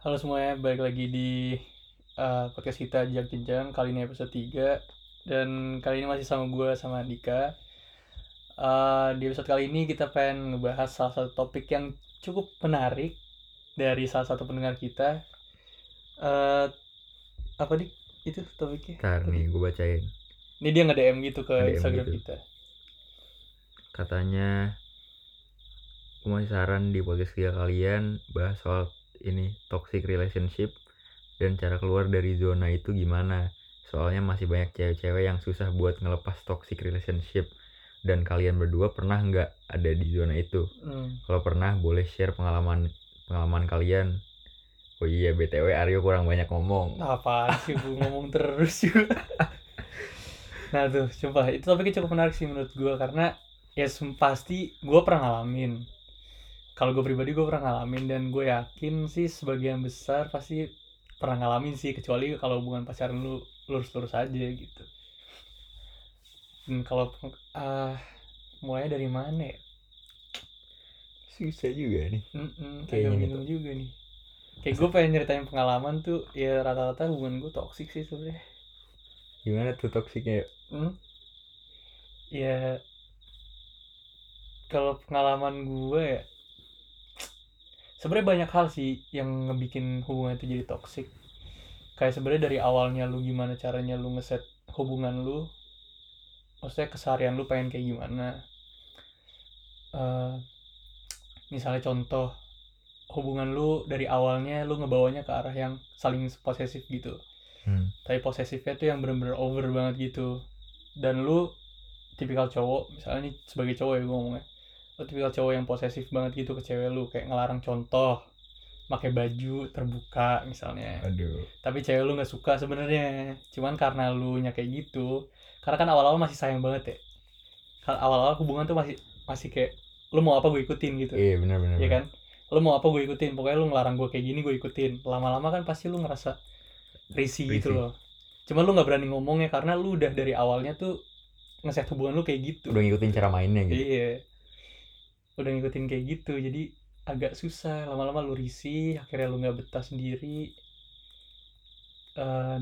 Halo semuanya, balik lagi di podcast kita Jejak Jenjang. Kali ini episode 3. Dan kali ini masih sama gue, sama Andika. Di episode kali ini kita pengen ngebahas salah satu topik yang cukup menarik dari salah satu pendengar kita. Apa nih itu topiknya? Ntar nih gue bacain. Ini dia nge-DM gitu ke nge-DM Instagram gitu. Kita katanya gue mau saran di podcast kalian bahas soal ini toxic relationship dan cara keluar dari zona itu gimana, soalnya masih banyak cewek-cewek yang susah buat ngelepas toxic relationship. Dan kalian berdua pernah nggak ada di zona itu? Kalau pernah boleh share pengalaman kalian. Oh iya, BTW Aryo kurang banyak ngomong. Apaan sih Bu, ngomong terus juga. Nah tuh, coba itu topiknya cukup menarik sih menurut gue, karena ya pasti gue pernah ngalamin. Kalau gue pribadi, gue pernah ngalamin, dan gue yakin sih sebagian besar pasti pernah ngalamin sih, kecuali kalau hubungan pacaran lu lurus-lurus aja gitu. Dan kalau mulainya dari mana ya? Susah juga nih. Kayak minum itu juga nih. Kayak gue pengen nyeritain pengalaman tuh, ya rata-rata hubungan gue toksik sih sebenarnya. Gimana tuh toksiknya? Ya kalau pengalaman gue ya, sebenarnya banyak hal sih yang ngebikin hubungan itu jadi toksik. Kayak sebenarnya dari awalnya lu gimana caranya lu ngeset hubungan lu, maksudnya keseharian lu pengen kayak gimana. Misalnya contoh, hubungan lu dari awalnya lu ngebawanya ke arah yang saling posesif gitu. Tapi posesifnya tuh yang bener-bener over banget gitu. Dan lu tipikal cowok, misalnya nih sebagai cowok ya gue ngomongnya, tipikal cowok yang posesif banget gitu ke cewek lu, kayak ngelarang contoh pakai baju terbuka misalnya. Aduh. Tapi cewek lu nggak suka sebenarnya, cuman karena lu nya kayak gitu, karena kan awal-awal masih sayang banget ya. Awal-awal hubungan tuh masih kayak lu mau apa gue ikutin gitu. Iya benar-benar. Iya kan, lu mau apa gue ikutin, pokoknya lu ngelarang gue kayak gini gue ikutin. Lama-lama kan pasti lu ngerasa risih gitu loh. Cuman lu nggak berani ngomongnya karena lu udah dari awalnya tuh ngeset hubungan lu kayak gitu. Udah ngikutin cara mainnya gitu. Iya. Udah ngikutin kayak gitu, jadi agak susah, lama-lama lu risih, akhirnya lu nggak betah sendiri.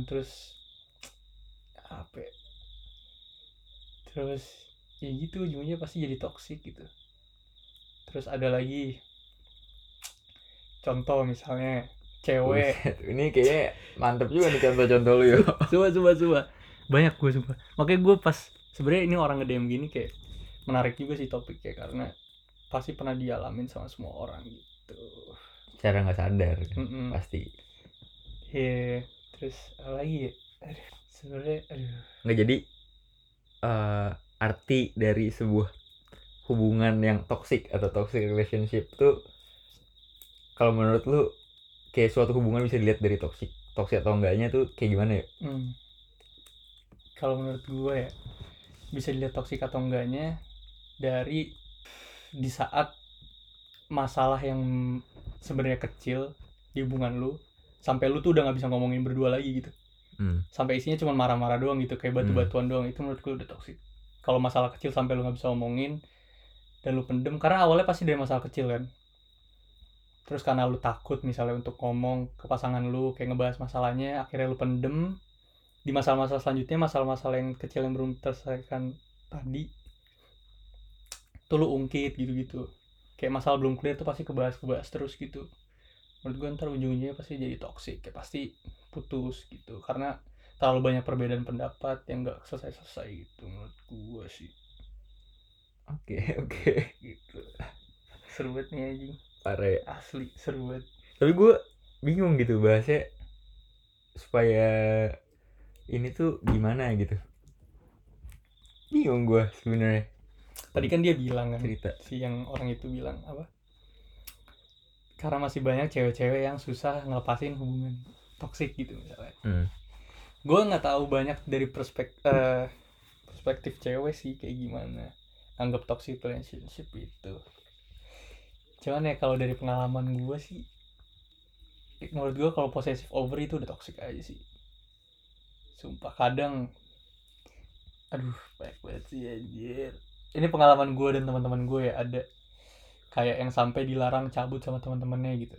Terus apa ya? Terus ya gitu, ujungnya pasti jadi toksik gitu. Terus ada lagi contoh, misalnya cewek. Ini kayaknya mantep juga nih contoh-contoh lu ya. Coba banyak gue, coba. Makanya gue pas sebenarnya ini orang nge-DM gini kayak menarik juga sih topiknya, karena pasti pernah dialamin sama semua orang gitu. Cara nggak sadar kan? Pasti. Iya. Terus lagi ya. Sebenarnya. Nggak jadi. Arti dari sebuah hubungan yang toksik atau toxic relationship tuh, kalau menurut lu kayak suatu hubungan bisa dilihat dari toksik atau enggaknya tuh kayak gimana ya? Kalau menurut gue ya, bisa dilihat toksik atau enggaknya dari di saat masalah yang sebenarnya kecil di hubungan lu, sampai lu tuh udah gak bisa ngomongin berdua lagi gitu. Sampai isinya cuma marah-marah doang gitu, kayak batu-batuan doang, itu menurut gue udah toksik. Kalau masalah kecil sampai lu gak bisa ngomongin dan lu pendem, karena awalnya pasti dari masalah kecil kan. Terus karena lu takut misalnya untuk ngomong ke pasangan lu, kayak ngebahas masalahnya, akhirnya lu pendem. Di masalah-masalah selanjutnya, masalah-masalah yang kecil yang belum terselesaikan tadi tuh lu ungkit gitu-gitu. Kayak masalah belum clear tuh pasti kebahas-kebahas terus gitu. Menurut gue ntar ujung-ujungnya pasti jadi toksik, kayak pasti putus gitu. Karena terlalu banyak perbedaan pendapat yang gak selesai-selesai gitu menurut gue sih. Oke. Gitu. Seru banget nih anjing. Parah ya. Asli seru banget. Tapi gue bingung gitu bahasnya supaya ini tuh gimana gitu. Bingung gue sebenarnya. Tadi kan dia bilang kan, cerita si yang orang itu bilang apa, karena masih banyak cewek-cewek yang susah ngelepasin hubungan toksik gitu misalnya. Gue nggak tahu banyak dari perspektif cewek sih kayak gimana anggap toxic relationship itu. Cuman ya kalau dari pengalaman gue sih, menurut gue kalau possessive over itu udah toxic aja sih. Sumpah kadang, aduh banyak banget sih anjir. Ini pengalaman gue dan teman-teman gue ya, ada kayak yang sampai dilarang cabut sama teman-temannya gitu.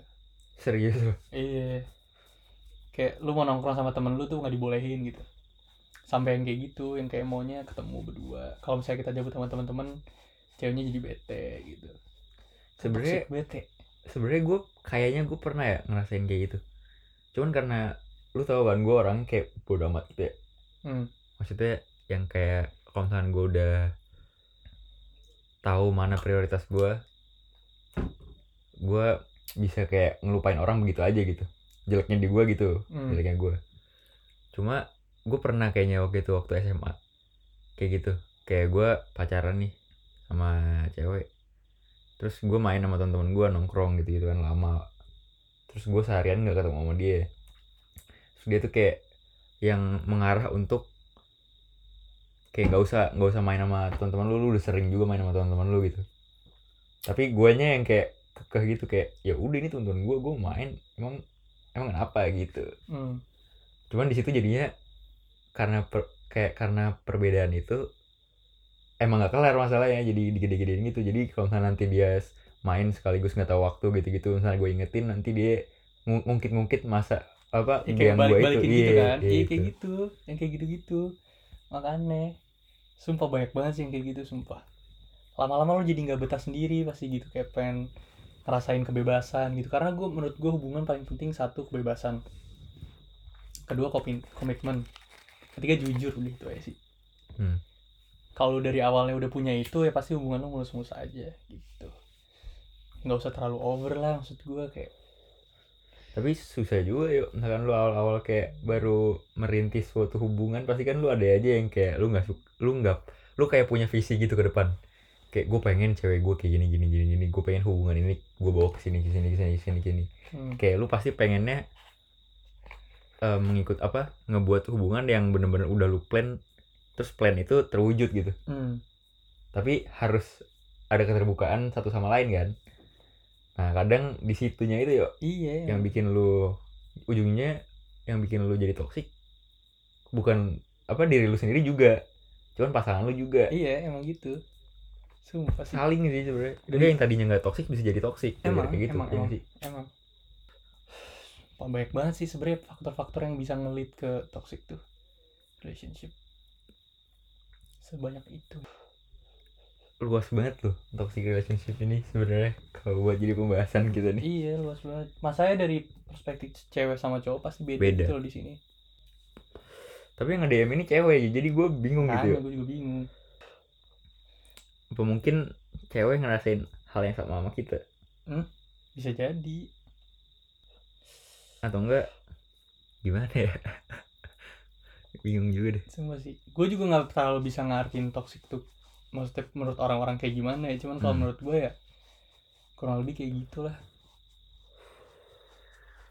Serius lu? Iya. Kayak lu mau nongkrong sama temen lu tuh nggak dibolehin gitu. Sampai yang kayak gitu, yang kayak maunya ketemu berdua. Kalau misalnya kita jemput sama teman-teman, ceweknya jadi bete gitu. Sebenarnya bete. Sebenarnya gue kayaknya gue pernah ya ngerasain kayak gitu. Cuman karena lu tau kan gue orang kayak bodo amat gitu ya. Maksudnya yang kayak kalau misalkan gue udah tahu mana prioritas gue bisa kayak ngelupain orang begitu aja gitu. Jeleknya di gue gitu, jeleknya gue. Cuma gue pernah kayaknya waktu SMA kayak gitu, kayak gue pacaran nih sama cewek, terus gue main sama teman-teman gue nongkrong gitu kan lama, terus gue seharian nggak ketemu sama dia, terus dia tuh kayak yang mengarah untuk kayak nggak usah main sama teman-teman lu udah sering juga main sama teman-teman lu gitu, tapi guanya yang kayak kekeh gitu kayak ya udah ini teman-teman gue main emang kenapa gitu, cuman di situ jadinya karena perbedaan itu emang gak kelar masalahnya, jadi digede-gedein gitu. Jadi kalau misalnya nanti dia main sekaligus gak tahu waktu gitu-gitu, misalnya gue ingetin nanti dia ngungkit-ngungkit masa apa ya, yang gue itu gitu kan. Iya kayak gitu, yang kayak gitu-gitu. Makanya sumpah banyak banget sih yang kayak gitu, sumpah. Lama-lama lo jadi gak betah sendiri pasti gitu, kayak pengen ngerasain kebebasan gitu. Karena menurut gue hubungan paling penting satu kebebasan, kedua komitmen, ketiga jujur gitu aja sih. Kalau dari awalnya udah punya itu ya pasti hubungan lu mulus-mulus aja gitu. Nggak usah terlalu over lah maksud gue kayak. Tapi susah juga yuk. Misalkan lu awal-awal kayak baru merintis suatu hubungan pasti kan lu ada aja yang kayak lu kayak punya visi gitu ke depan. Kayak gue pengen cewek gue kayak gini, gue pengen hubungan ini gue bawa ke sini. Kayak lu pasti pengennya mengikut apa ngebuat hubungan yang benar-benar udah lu plan, terus plan itu terwujud gitu. Tapi harus ada keterbukaan satu sama lain kan. Nah kadang disitunya itu yuk yang bikin lu ujungnya yang bikin lu jadi toksik bukan apa diri lu sendiri juga, cuman pasangan lu juga. Iya emang gitu. Sumpah sih. Saling sih sebenarnya. Jadi yang tadinya nggak toksik bisa jadi toksik. Emang kayak gitu. Emang. Banyak banget sih sebenarnya faktor-faktor yang bisa nge-lead ke toxic tuh relationship. Sebanyak itu. Luas banget loh toxic relationship ini sebenarnya kalau buat jadi pembahasan kita nih. Iya, luas banget. Masanya dari perspektif cewek sama cowok pasti beda gitu loh di sini. Tapi yang nge-DM ini cewek, jadi gue bingung nah, gitu. Iya, gue juga bingung. Apa mungkin cewek ngerasain hal yang sama kita? Bisa jadi. Atau enggak gimana ya. Bingung juga deh semua sih. Gue juga nggak terlalu bisa ngartiin toxic tuh maksudnya menurut orang-orang kayak gimana ya, cuman kalau menurut gue ya kurang lebih kayak gitulah,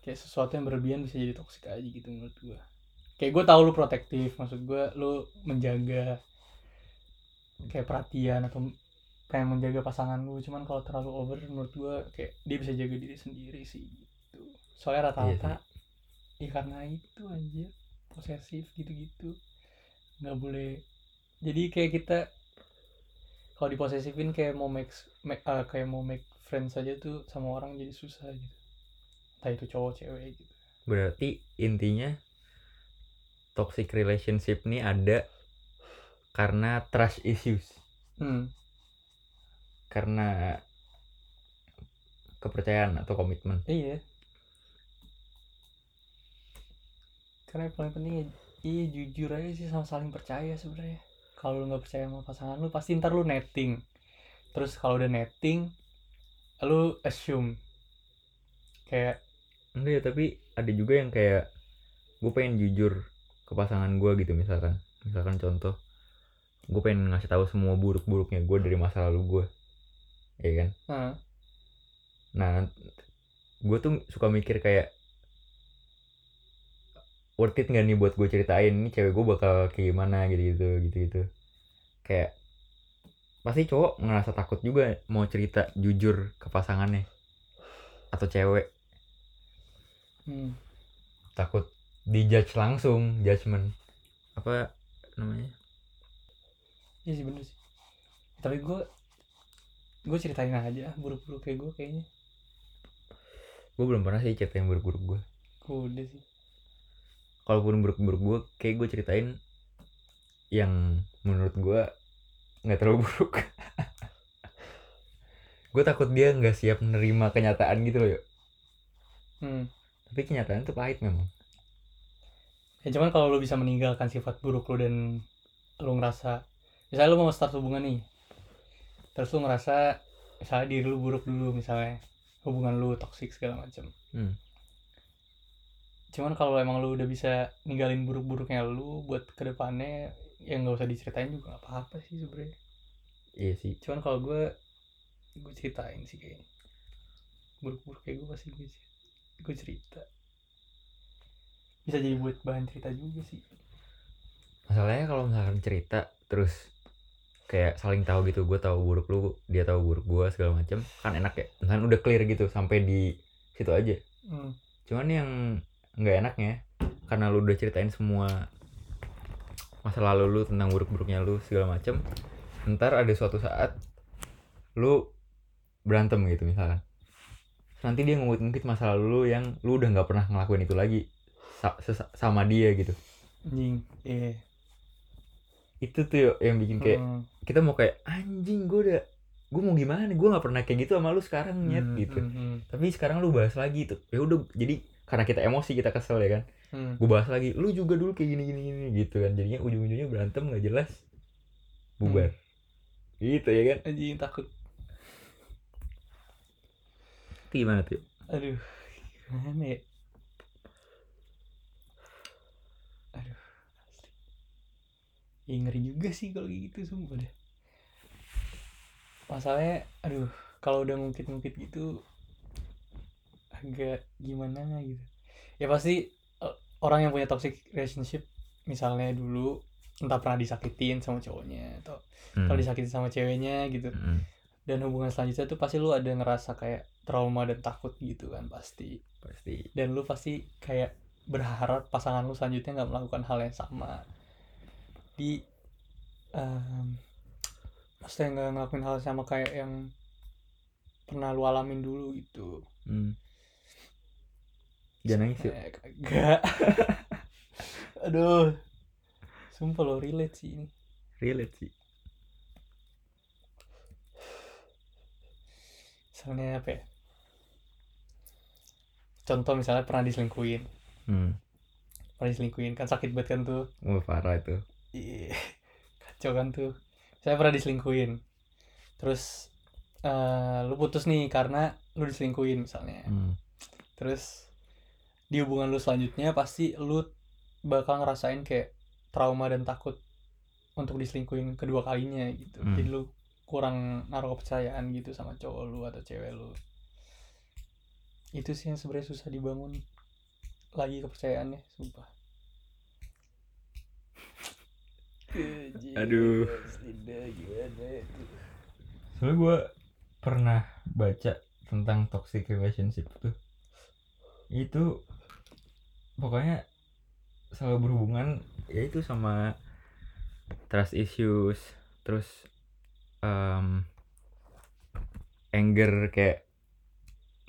kayak sesuatu yang berlebihan bisa jadi toxic aja gitu menurut gue. Kayak gue tahu lu protektif, maksud gue lu menjaga kayak perhatian atau kayak menjaga pasangan lu, cuman kalau terlalu over menurut gue kayak dia bisa jaga diri sendiri sih gitu. Soalnya rata-rata ya karena itu aja posesif gitu-gitu. Nggak boleh. Jadi kayak kita kalau diposesifin kayak mau make friends aja tuh sama orang jadi susah gitu. Entah itu cowok cewek gitu. Berarti intinya toxic relationship nih ada karena trust issues. Karena kepercayaan atau komitmen. Iya. Karena yang paling penting ya jujur aja sih sama saling percaya sebenarnya. Kalau lu nggak percaya sama pasangan lu pasti ntar lu netting. Terus kalau udah netting lu assume kayak enggak ya, tapi ada juga yang kayak gue pengen jujur ke pasangan gue gitu. Misalkan contoh gue pengen ngasih tahu semua buruk-buruknya gue dari masa lalu gue, ya kan? Nah gue tuh suka mikir kayak worth it nggak nih buat gue ceritain ini cewek gue bakal kayak gimana gitu kayak pasti cowok ngerasa takut juga mau cerita jujur ke pasangannya atau cewek. Takut dijudge langsung, judgement apa namanya. Iya sih bener sih, tapi gue ceritain aja buru-buru kayak gue kayaknya Gue belum pernah sih cerita yang buruk-buruk gue. Udah sih. Kalaupun buruk-buruk gue, kayak gue ceritain yang menurut gue nggak terlalu buruk. Gue takut dia nggak siap menerima kenyataan gitu loh. Tapi kenyataan tuh pahit memang. Ya cuman kalau lo bisa meninggalkan sifat buruk lo dan lo ngerasa, misalnya lo mau start hubungan nih, terus lo ngerasa misalnya diri lo buruk dulu, misalnya hubungan lo toksik segala macam. Cuman kalau emang lo udah bisa ninggalin buruk-buruknya lo buat kedepannya, ya nggak usah diceritain juga nggak apa-apa sih sebenarnya. Iya sih. Cuman kalau gue ceritain sih kayaknya buruk-buruk kayak gue pasti gue cerita, bisa jadi buat bahan cerita juga sih. Masalahnya kalau misalkan cerita terus kayak saling tahu gitu, gue tahu buruk lu, dia tahu buruk gue segala macam, kan enak ya, misalkan udah clear gitu sampai di situ aja. Cuman yang nggak enaknya karena lu udah ceritain semua masa lalu lu tentang buruk-buruknya lu segala macam, ntar ada suatu saat lu berantem gitu misalkan, nanti dia ngungkit-ngungkit masa lalu lu yang lu udah nggak pernah ngelakuin itu lagi sama dia gitu. Anjing, iya. Itu tuh yuk yang bikin kayak kita mau kayak anjing, gue mau gimana, gue nggak pernah kayak gitu sama lu sekarang nyet gitu. Tapi sekarang lu bahas lagi tuh, ya udah, jadi karena kita emosi kita kesel ya kan, gue bahas lagi, lu juga dulu kayak gini gitu kan, jadinya ujung-ujungnya berantem nggak jelas, bubar. Gitu ya kan, anjing takut. Itu gimana tuh? Aduh, gimana ya? Aduh, asli. Ya ngeri juga sih kalau kayak gitu, sumpah deh. Masalahnya, aduh, kalau udah ngungkit-ngungkit gitu, agak gimana gitu. Ya pasti orang yang punya toxic relationship, misalnya dulu entah pernah disakitin sama cowoknya atau kalau disakitin sama ceweknya gitu, dan hubungan selanjutnya tuh pasti lu ada ngerasa kayak trauma dan takut gitu kan, pasti dan lu pasti kayak berharap pasangan lu selanjutnya nggak melakukan hal yang sama di maksudnya nggak ngelakuin hal sama kayak yang pernah lu alamin dulu gitu. Jangan nangis yuk. Gak. Aduh, sumpah lo relate sih ini. Relate sih. Misalnya apa ya? Contoh misalnya pernah diselingkuhin. Pernah diselingkuhin kan sakit banget kan tuh. Parah itu. Kacau kan tuh. Saya pernah diselingkuhin. Terus lu putus nih karena lu diselingkuhin misalnya. Terus di hubungan lu selanjutnya pasti lu bakal ngerasain kayak trauma dan takut untuk diselingkuhin kedua kalinya gitu. Jadi lu kurang naruh kepercayaan gitu sama cowok lu atau cewek lu. Itu sih yang sebenarnya susah dibangun lagi kepercayaannya, sumpah. Aduh. Soalnya gue pernah baca tentang toxic relationship tuh. Itu pokoknya selalu berhubungan ya itu sama trust issues, terus anger kayak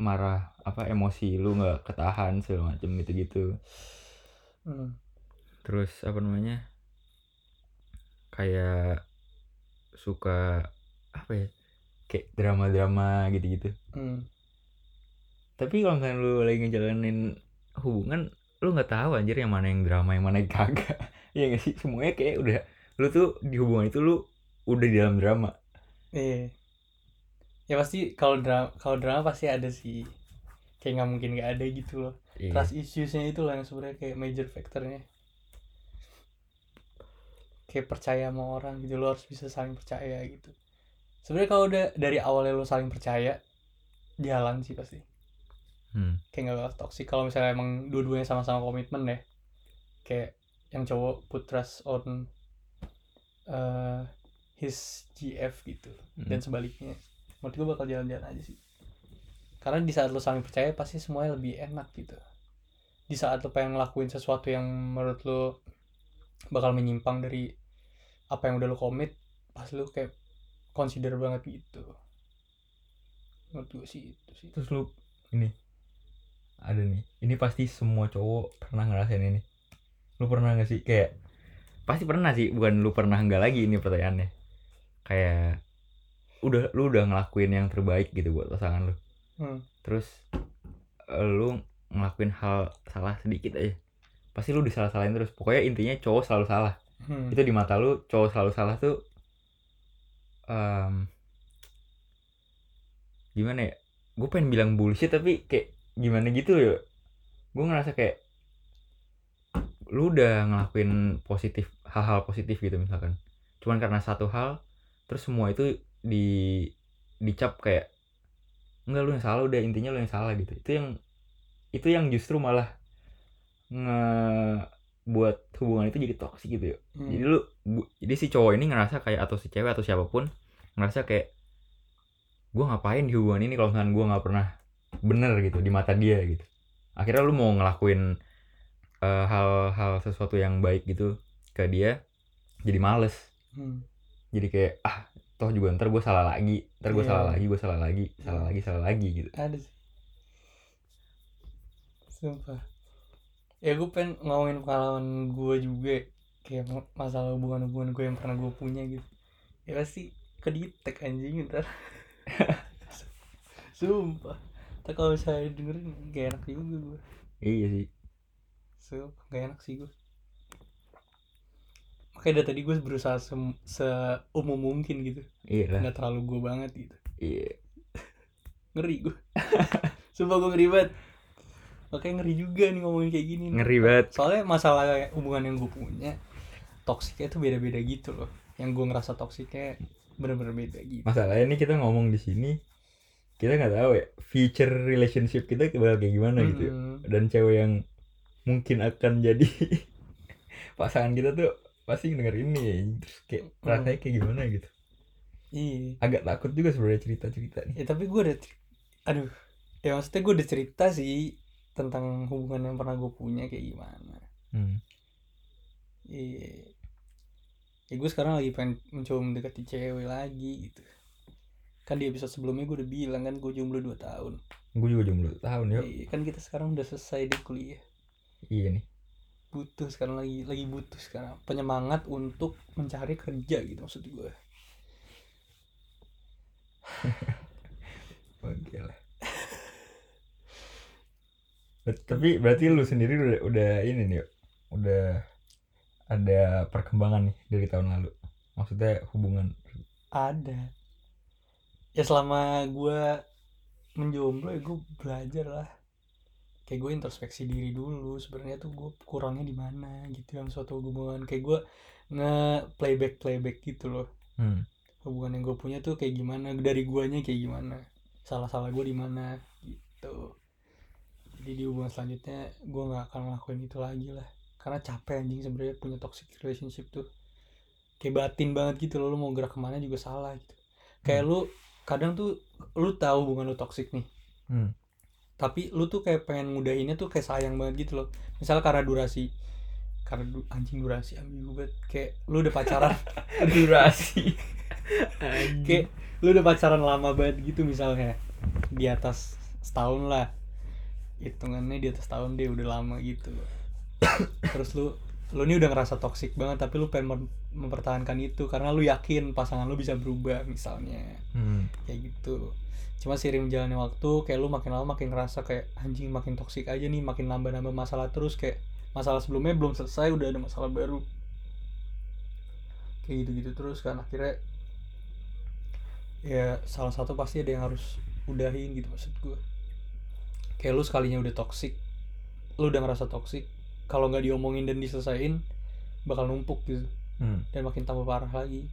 marah apa emosi lu nggak ketahan segala macam gitu-gitu. Terus apa namanya kayak suka apa ya kayak drama-drama gitu-gitu. Tapi kalau misalnya lu lagi ngejalanin hubungan, lu nggak tahu anjir yang mana yang drama yang mana yang kagak. Ya nggak sih, semuanya kayak udah lu tuh di hubungan itu lu udah di dalam drama. Iya, ya pasti kalau drama pasti ada sih, kayak nggak mungkin nggak ada gitu loh. Trust issues-nya itu loh yang sebenarnya kayak major factor-nya, kayak percaya sama orang gitu. Lo harus bisa saling percaya gitu sebenarnya. Kalau udah dari awalnya lo saling percaya, jalan sih pasti. Kayak nggak bakal toxic kalau misalnya emang dua-duanya sama-sama komitmen deh. Kayak yang cowok put trust on his GF gitu, dan sebaliknya. Menurut gue bakal jalan-jalan aja sih, karena di saat lo saling percaya pasti semuanya lebih enak gitu. Di saat lo pengen ngelakuin sesuatu yang menurut lo bakal menyimpang dari apa yang udah lo komit, pasti lo kayak consider banget gitu. Menurut gue sih itu sih. Terus lo ini ada nih, ini pasti semua cowok pernah ngerasain ini. Lu pernah gak sih? Kayak pasti pernah sih, bukan lu pernah gak lagi ini pertanyaannya. Kayak udah, lu udah ngelakuin yang terbaik gitu buat pasangan lu, terus lu ngelakuin hal salah sedikit aja, pasti lu disalah-salahin terus. Pokoknya intinya cowok selalu salah. Itu di mata lu cowok selalu salah tuh gimana ya, gue pengen bilang bullshit tapi kayak gimana gitu ya. Gue ngerasa kayak lu udah ngelakuin positif, hal-hal positif gitu misalkan, cuman karena satu hal terus semua itu dicap kayak enggak, lu yang salah, udah intinya lu yang salah gitu. Itu yang justru malah ngebuat hubungan itu jadi toksik gitu ya. Jadi jadi si cowok ini ngerasa kayak, atau si cewek atau siapapun ngerasa kayak, gue ngapain di hubungan ini kalau misalkan gue nggak pernah bener gitu di mata dia gitu. Akhirnya lu mau ngelakuin hal-hal sesuatu yang baik gitu ke dia jadi males. Jadi kayak toh juga ntar gue salah lagi, salah lagi gitu. Ada sih. Sumpah. Ya gue pengen ngomongin pengalaman gue juga, kayak masalah hubungan-hubungan gue yang pernah gue punya gitu. Ya pasti kedetek anjing ntar. Sumpah. Ntar kalau saya dengerin gak enak juga gue. Iya sih. Sumpah gak enak sih gue. Makanya dari tadi gue berusaha seumum mungkin gitu. Iya. Gak terlalu gue banget gitu. Iya. Ngeri gue. Sumpah gue ngeri banget. Makanya ngeri juga nih ngomongin kayak gini. Ngeri banget. Soalnya masalah hubungan yang gue punya, toksiknya tuh beda-beda gitu loh. Yang gue ngerasa toksiknya bener-bener beda gitu. Masalahnya nih kita ngomong di sini, kita gak tahu ya future relationship kita kayak gimana gitu. Dan cewek yang mungkin akan jadi pasangan kita tuh pasti denger ini ya, terus kayak rasanya kayak gimana gitu. Iya. Agak takut juga sebenarnya cerita-cerita nih. Ya tapi gue udah ya maksudnya gue udah cerita sih tentang hubungan yang pernah gue punya kayak gimana. Iya. Ya gue sekarang lagi pengen mencoba mendekati cewek lagi gitu. Kan di episode sebelumnya gue udah bilang kan gue jomblo 2 tahun. Gue juga jomblo 2 tahun ya. Iya, kan kita sekarang udah selesai deh kuliah. Iya nih. Butuh sekarang, lagi butuh sekarang penyemangat untuk mencari kerja gitu maksud gue. Oke lah. Tapi berarti lu sendiri udah ini nih, udah ada perkembangan nih dari tahun lalu. Maksudnya hubungan ada. Ya selama gue menjomblo ya gue belajar lah. Kayak gue introspeksi diri dulu sebenarnya tuh gue kurangnya di mana gitu dalam suatu hubungan. Kayak gue nge-playback gitu loh. Hubungan yang gue punya tuh kayak gimana, dari guanya kayak gimana, salah-salah gue di mana gitu. Jadi di hubungan selanjutnya gue nggak akan ngelakuin itu lagi lah, karena capek anjing sebenarnya punya toxic relationship tuh. Kayak batin banget gitu loh, lu mau gerak kemana juga salah gitu. Kayak lu kadang tuh lu tahu hubungan lu toxic nih. Tapi lu tuh kayak pengen mudahinnya tuh kayak sayang banget gitu loh. Misalnya karena durasi. Karena anjing durasi ambigu banget. Kayak lu udah pacaran durasi. Kayak lu udah pacaran lama banget gitu misalnya. Di atas setahun lah. Hitungannya di atas tahun deh, udah lama gitu. Terus lu ini udah ngerasa toksik banget tapi lu pengen mempertahankan itu karena lu yakin pasangan lu bisa berubah misalnya. Kayak gitu. Cuma seiring jalannya waktu kayak lu makin lama makin ngerasa kayak anjing makin toksik aja nih, makin nambah-nambah masalah terus, kayak masalah sebelumnya belum selesai udah ada masalah baru. Kayak gitu-gitu terus kan akhirnya ya salah satu pasti ada yang harus udahin gitu maksud gue. Kayak lu sekalinya udah toksik, lu udah ngerasa toksik, kalau enggak diomongin dan diselesain bakal numpuk gitu. Dan makin tambah parah lagi.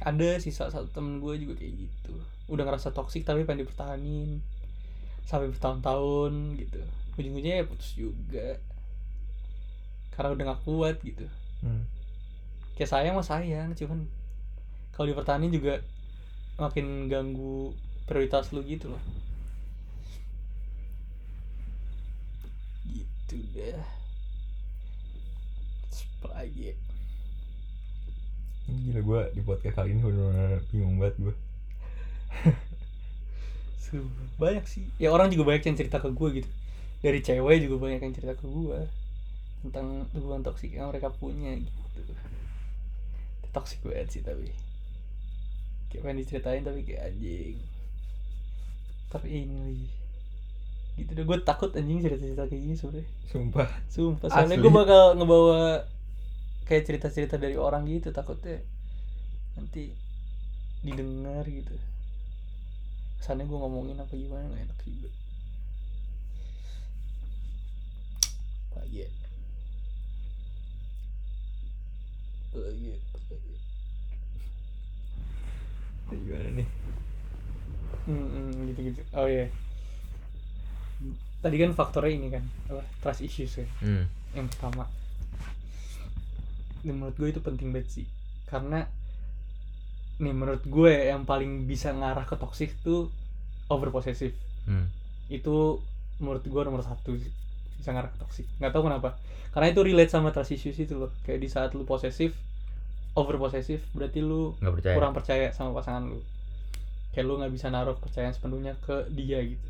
Ada sih salah satu temen gue juga kayak gitu, udah ngerasa toksik tapi pengen dipertahanin sampai bertahun-tahun gitu, ujung-ujungnya ya putus juga karena udah gak kuat gitu. Kayak sayang mah sayang, cuman kalau dipertahanin juga makin ganggu prioritas lu gitu loh. Gitu deh. Apalagi gila, gue di podcast kali ini bener-bener bingung banget gue. Banyak sih. Ya orang juga banyak yang cerita ke gue gitu. Dari cewek juga banyak yang cerita ke gue tentang hubungan toksik yang mereka punya gitu. Toksik banget sih tapi. Kayak pengen diceritain tapi kayak anjing. Tapi ini lagi. Gitu deh, gue takut anjing cerita-cerita kayak gini sebenernya. Sumpah. Soalnya gue bakal ngebawa kayak cerita-cerita dari orang gitu, takutnya nanti didengar gitu. Kesannya gue ngomongin apa gimana, gak enak juga. Lagi. Nah, gimana nih? Gitu-gitu. Oh iya. Yeah. Tadi kan faktornya ini kan, apa? Trust issues kan. Yang pertama. Dan menurut gue itu penting banget sih. Karena nih menurut gue yang paling bisa ngarah ke toxic tuh overpossessive. Itu menurut gue nomor satu sih, bisa ngarah ke toxic. Gak tau kenapa, karena itu relate sama trust issues itu loh. Kayak di saat lu posesif, overpossessive, berarti lu percaya. Kurang percaya sama pasangan lu. Kayak lu gak bisa naruh kepercayaan sepenuhnya ke dia gitu.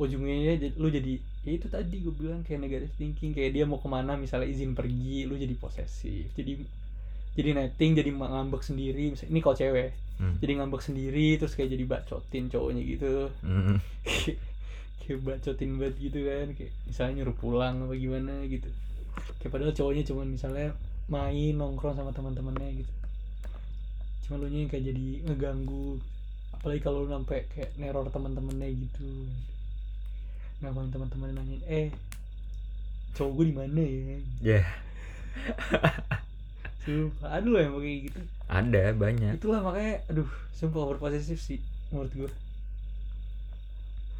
Ujungnya lu jadi, ya itu tadi gue bilang kayak negative thinking. Kayak dia mau kemana misalnya izin pergi, lu jadi posesif. Jadi netting, jadi ngambek sendiri. Misalnya, ini kalau cewek, jadi ngambek sendiri, terus kayak jadi bacotin cowoknya gitu. Kayak bacotin banget gitu kan, kayak misalnya nyuruh pulang apa gimana gitu. Kayak padahal cowoknya cuma misalnya main nongkrong sama teman-temannya gitu. Cuma lu nya kayak jadi ngeganggu. Apalagi kalau lu sampai kayak neror teman-temannya gitu. Ngambang teman-temannya nanyain, cowok gue di mana ya? Yeah. Sumpah, ada loh yang kayak gitu. Ada, banyak. Itulah makanya, sumpah overposesif sih menurut gue.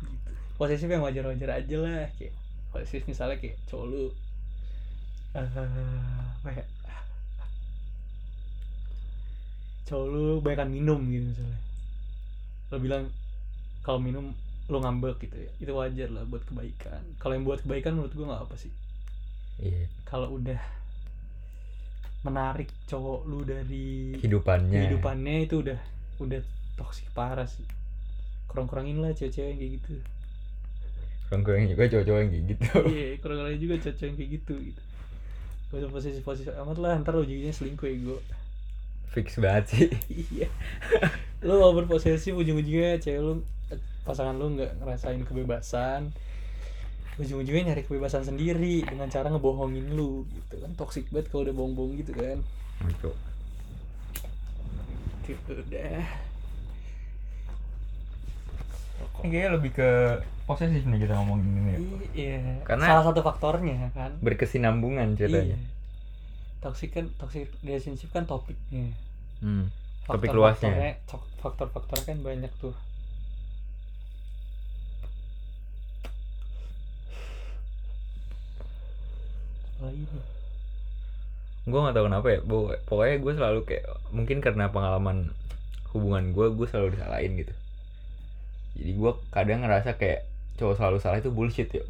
Gitu. Posesif yang wajar-wajar aja lah, kayak posesif misalnya kayak cowok lu cowok lu banyakan minum gitu misalnya. Lo bilang kalau minum lo ngambek gitu ya, itu wajar lah buat kebaikan. Kalau yang buat kebaikan menurut gue nggak apa sih. Iya. Yeah. Kalau udah menarik cowok lu dari kehidupannya itu udah toksik parah sih. Kurang-kurangin lah cewek-cewek kayak gitu. Kurang-kurangin juga cowok-cowok yang kayak gitu. Iya, kurang-kurangin juga cowok-cowok yang kayak gitu. Gak usah posisi-posisi amat lah, ntar lo jadinya selingkuh ya gue. Fix banget sih. Iya. Lo overposesif ujung-ujungnya cewek lu, pasangan lu gak ngerasain kebebasan. Ujung-ujungnya nyari kebebasan sendiri dengan cara ngebohongin lu gitu kan. Toxic banget kalau udah bohong-bohong gitu kan. Betul. Gitu udah. Ini kayaknya lebih ke posesif nih kita ngomongin ini ya. Iya. Karena salah satu faktornya kan berkesinambungan ceritanya. Iya. Toxic relationship kan topiknya. Topik luasnya. Faktor-faktor kan banyak tuh. Gue gak tau kenapa ya, pokoknya gue selalu kayak, mungkin karena pengalaman hubungan gue selalu disalahin gitu. Jadi gue kadang ngerasa kayak cowok selalu salah itu bullshit yuk.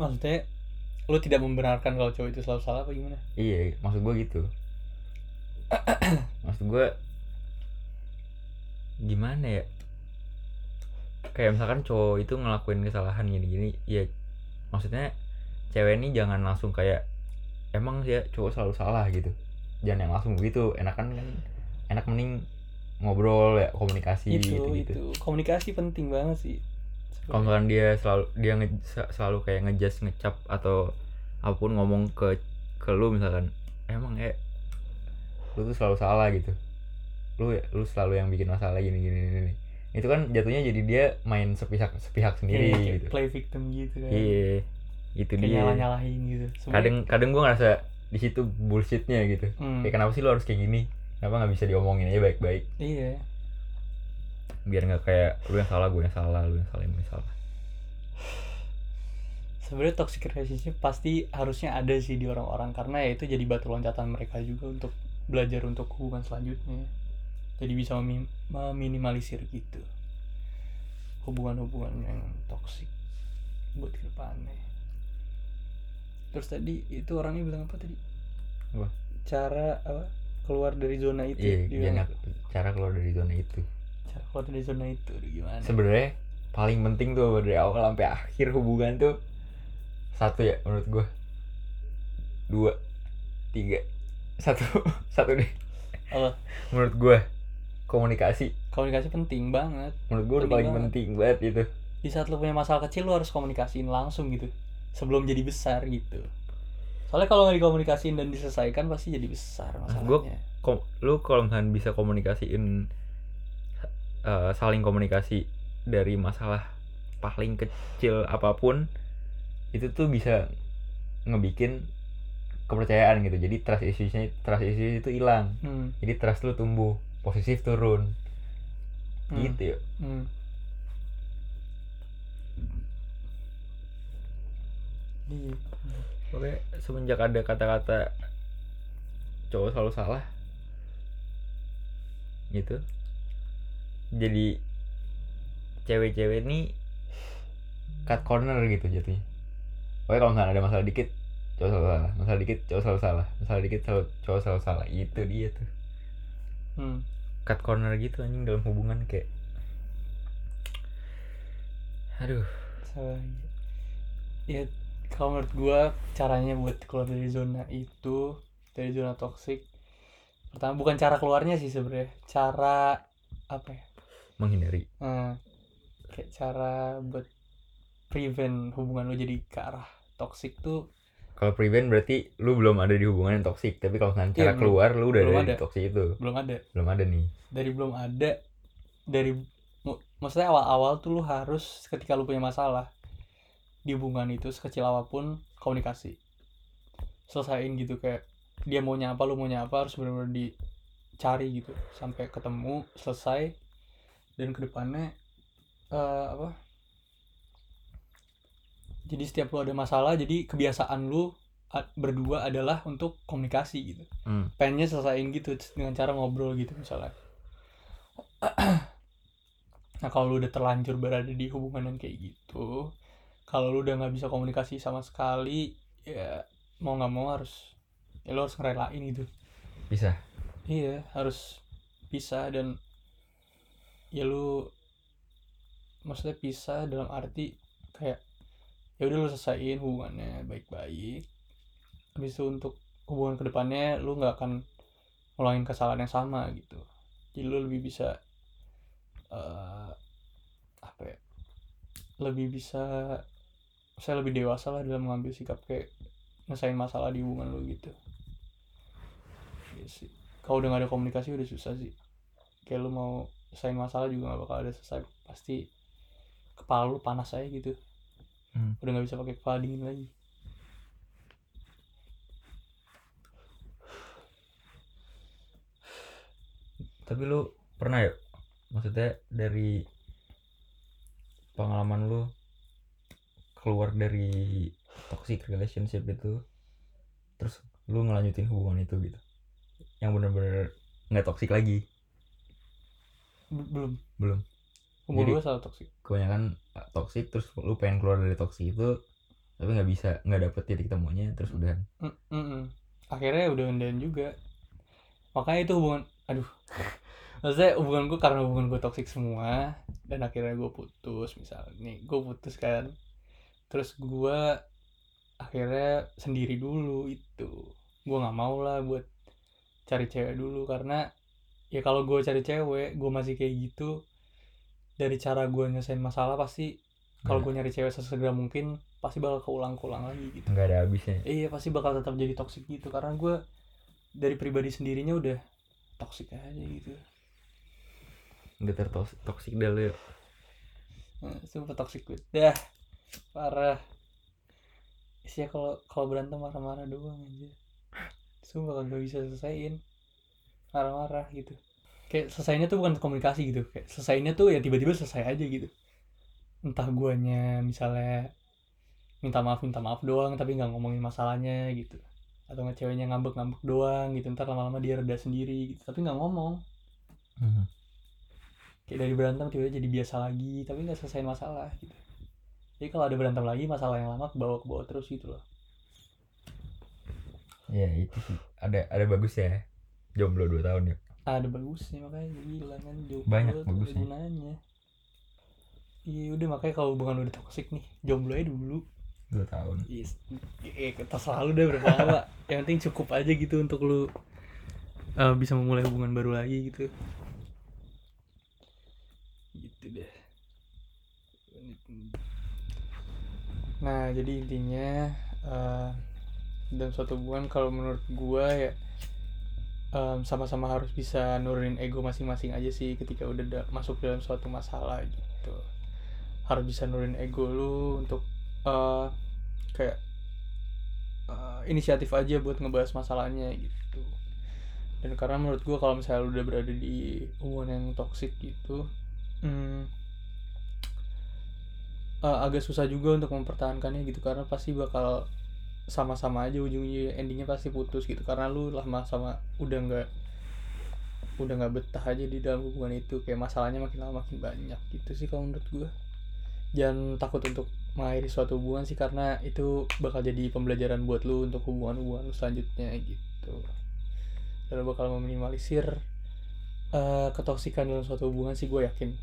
Maksudnya lo tidak membenarkan kalau cowok itu selalu salah apa gimana? Iya, maksud gue gitu. Maksud gue gimana ya, kayak misalkan cowok itu ngelakuin kesalahan gini-gini ya, maksudnya cewek ini jangan langsung kayak emang sih ya, cowok selalu salah gitu. Jangan yang langsung begitu, enakan enak mending ngobrol ya, komunikasi gitu. Itu komunikasi penting banget sih. Kalau misalkan dia selalu kayak ngejudge, ngecap atau apapun ngomong ke lu misalkan emang lu tuh selalu salah gitu. Lu selalu yang bikin masalah gini. Itu kan jatuhnya jadi dia main sepihak sendiri gitu. Play victim gitu kan. Iya. Itu kayak dia nyalah-nyalahin gitu. Kadang gue ngerasa di situ bullshitnya gitu. Kayak kenapa sih lu harus kayak gini? Kenapa enggak bisa diomongin aja baik-baik? Iya. Biar enggak kayak lu yang salah, gue yang salah, lu yang salah, gue yang salah. Sebenarnya toxic relationship pasti harusnya ada sih di orang-orang, karena ya itu jadi batu loncatan mereka juga untuk belajar untuk hubungan selanjutnya. Jadi bisa meminimalisir gitu hubungan-hubungan yang toksik buat ke depannya. Terus tadi itu orangnya bilang apa tadi? Cara apa? keluar dari zona itu. Iya, cara keluar dari zona itu. Cara keluar dari zona itu gimana? Sebenarnya paling penting tuh dari awal sampai akhir hubungan tuh satu ya menurut gue. Dua, tiga, satu deh. Apa? Menurut gue komunikasi penting banget. Menurut gue udah paling penting banget itu. Di saat lu punya masalah kecil lu harus komunikasiin langsung gitu. Sebelum jadi besar gitu. Soalnya kalau nggak dikomunikasiin dan diselesaikan pasti jadi besar masalahnya. Lu kalau nggak bisa komunikasiin saling komunikasi dari masalah paling kecil apapun itu tuh bisa ngebikin kepercayaan gitu. Jadi trust issues itu hilang. Jadi trust lu tumbuh, positif turun. Gitu ya. Oke, semenjak ada kata-kata cowok selalu salah gitu, jadi cewek-cewek ini cut corner gitu jatuhnya. Oke, kalau nggak ada masalah dikit cowok selalu salah, masalah dikit cowok selalu salah, masalah dikit cowok selalu salah. Itu dia tuh cut corner gitu anjing dalam hubungan. Kayak aduh, salah ya. Kalau menurut gue caranya buat keluar dari zona itu, dari zona toksik, pertama bukan cara keluarnya sih sebenarnya, cara apa ya, menghindari. Kayak cara buat prevent hubungan lo jadi ke arah toksik tuh. Kalau prevent berarti lu belum ada di hubungan yang toksik, tapi kalau dengan cara keluar lu udah ada di toksik itu. Belum ada nih. Dari maksudnya awal-awal tuh lu harus, ketika lu punya masalah di hubungan itu sekecil apapun, komunikasi, selesain gitu. Kayak dia maunya apa, lu maunya apa, harus benar-benar dicari gitu sampai ketemu, selesai. Dan kedepannya jadi setiap lu ada masalah, jadi kebiasaan lu berdua adalah untuk komunikasi gitu. Pengennya selesain gitu dengan cara ngobrol gitu misalnya. Nah kalau lu udah terlanjur berada di hubungan yang kayak gitu, kalau lu udah nggak bisa komunikasi sama sekali, ya mau nggak mau harus, ya lu harus ngerelain gitu. Bisa. Iya, harus pisah. Dan ya lu maksudnya pisah dalam arti kayak ya udah lu selesaiin hubungannya baik-baik. Habis itu untuk hubungan kedepannya lu nggak akan ngulangin kesalahan yang sama gitu. Jadi lu lebih bisa saya lebih dewasa lah dalam mengambil sikap kayak ngesain masalah di hubungan lo gitu. Yes. Kalau udah gak ada komunikasi udah susah sih. Kayak lo mau ngesain masalah juga gak bakal ada selesai. Pasti kepala lo panas aja gitu. Udah gak bisa pakai kepala dingin lagi. Tapi lo pernah ya, maksudnya dari pengalaman lo keluar dari toxic relationship itu, terus lu ngelanjutin hubungan itu gitu yang benar-benar nggak toxic lagi? Belum. Umur gue selalu toxic, kebanyakan toxic. Terus lu pengen keluar dari toxic itu tapi nggak bisa, nggak dapet titik temunya, terus udahan. Akhirnya udahan juga. Makanya itu hubungan, aduh. Maksudnya hubungan gue, karena hubungan gue toksik semua. Dan akhirnya gue putus misalnya. Nih gue putus kan, terus gue akhirnya sendiri dulu itu. Gue gak mau lah buat cari cewek dulu. Karena ya kalau gue cari cewek, gue masih kayak gitu, dari cara gue nyelesain masalah pasti kalau gue nyari cewek sesegera mungkin pasti bakal keulang-ulang lagi gitu. Gak ada habisnya. Iya pasti bakal tetap jadi toksik gitu. Karena gue dari pribadi sendirinya udah toksik aja gitu. Udah tertoksik dah lu. Sumpah toksik gue dah. Parah. Sih kalau berantem marah-marah doang aja. Sumpah gak bisa selesaiin. Marah-marah gitu. Kayak selesainya tuh bukan komunikasi gitu. Kayak selesainya tuh ya tiba-tiba selesai aja gitu. Entah guanya misalnya minta maaf doang tapi enggak ngomongin masalahnya gitu. Atau enggak ceweknya ngambek-ngambek doang gitu. Entar lama-lama dia reda sendiri gitu tapi enggak ngomong. Kayak dari berantem tiba-tiba jadi biasa lagi, tapi nggak selesaiin masalah gitu. Jadi kalau ada berantem lagi, masalah yang lama kebawa terus gitu loh. Ya itu sih, ada bagus ya jomblo 2 tahun ya? Ada bagusnya, makanya gue bilang kan jomblo banyak bagusnya gunanya. Iya udah, makanya kalau hubungan udah toksik nih, jomblo aja dulu 2 tahun. Yes. Kita selalu udah berapa lama. Yang penting cukup aja gitu untuk lu bisa memulai hubungan baru lagi gitu. Gitu deh. Nah, jadi intinya dalam suatu hubungan kalau menurut gua ya sama-sama harus bisa nurunin ego masing-masing aja sih ketika udah masuk dalam suatu masalah gitu. Harus bisa nurunin ego lu untuk kayak inisiatif aja buat ngebahas masalahnya gitu. Dan karena menurut gua kalau misalnya lu udah berada di hubungan yang toksik gitu, agak susah juga untuk mempertahankannya gitu, karena pasti bakal sama-sama aja ujungnya, endingnya pasti putus gitu, karena lu lama sama udah nggak betah aja di dalam hubungan itu, kayak masalahnya makin lama makin banyak gitu sih kalau menurut gua. Jangan takut untuk mengakhiri suatu hubungan sih, karena itu bakal jadi pembelajaran buat lu untuk hubungan-hubungan lu selanjutnya gitu. Dan bakal meminimalisir ketoksikan dalam suatu hubungan sih gue yakin.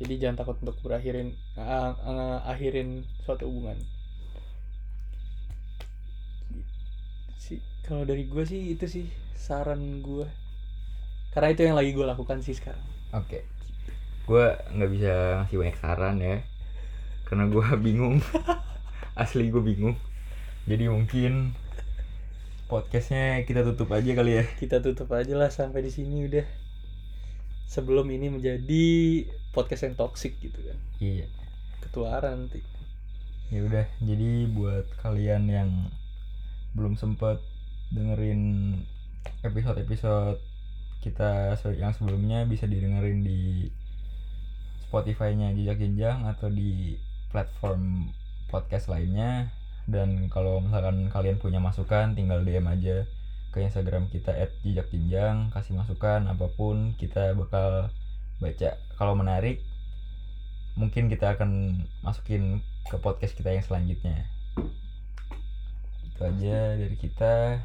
Jadi jangan takut untuk akhirin suatu hubungan. Si kalau dari gue sih itu sih saran gue. Karena itu yang lagi gue lakukan sih sekarang. Oke. Gue nggak bisa ngasih banyak saran ya, karena gue bingung. Asli gue bingung. Jadi mungkin podcastnya kita tutup aja kali ya. Kita tutup aja lah sampai di sini udah. Sebelum ini menjadi podcast yang toksik gitu kan. Iya. Ketularan nanti. Ya udah, jadi buat kalian yang belum sempat dengerin episode-episode kita yang sebelumnya, bisa didengerin di Spotify-nya Jejak Jenjang atau di platform podcast lainnya. Dan kalau misalkan kalian punya masukan, tinggal DM aja ke Instagram kita @jejakjenjang, kasih masukan apapun, kita bakal baca. Kalau menarik mungkin kita akan masukin ke podcast kita yang selanjutnya. Itu aja dari kita,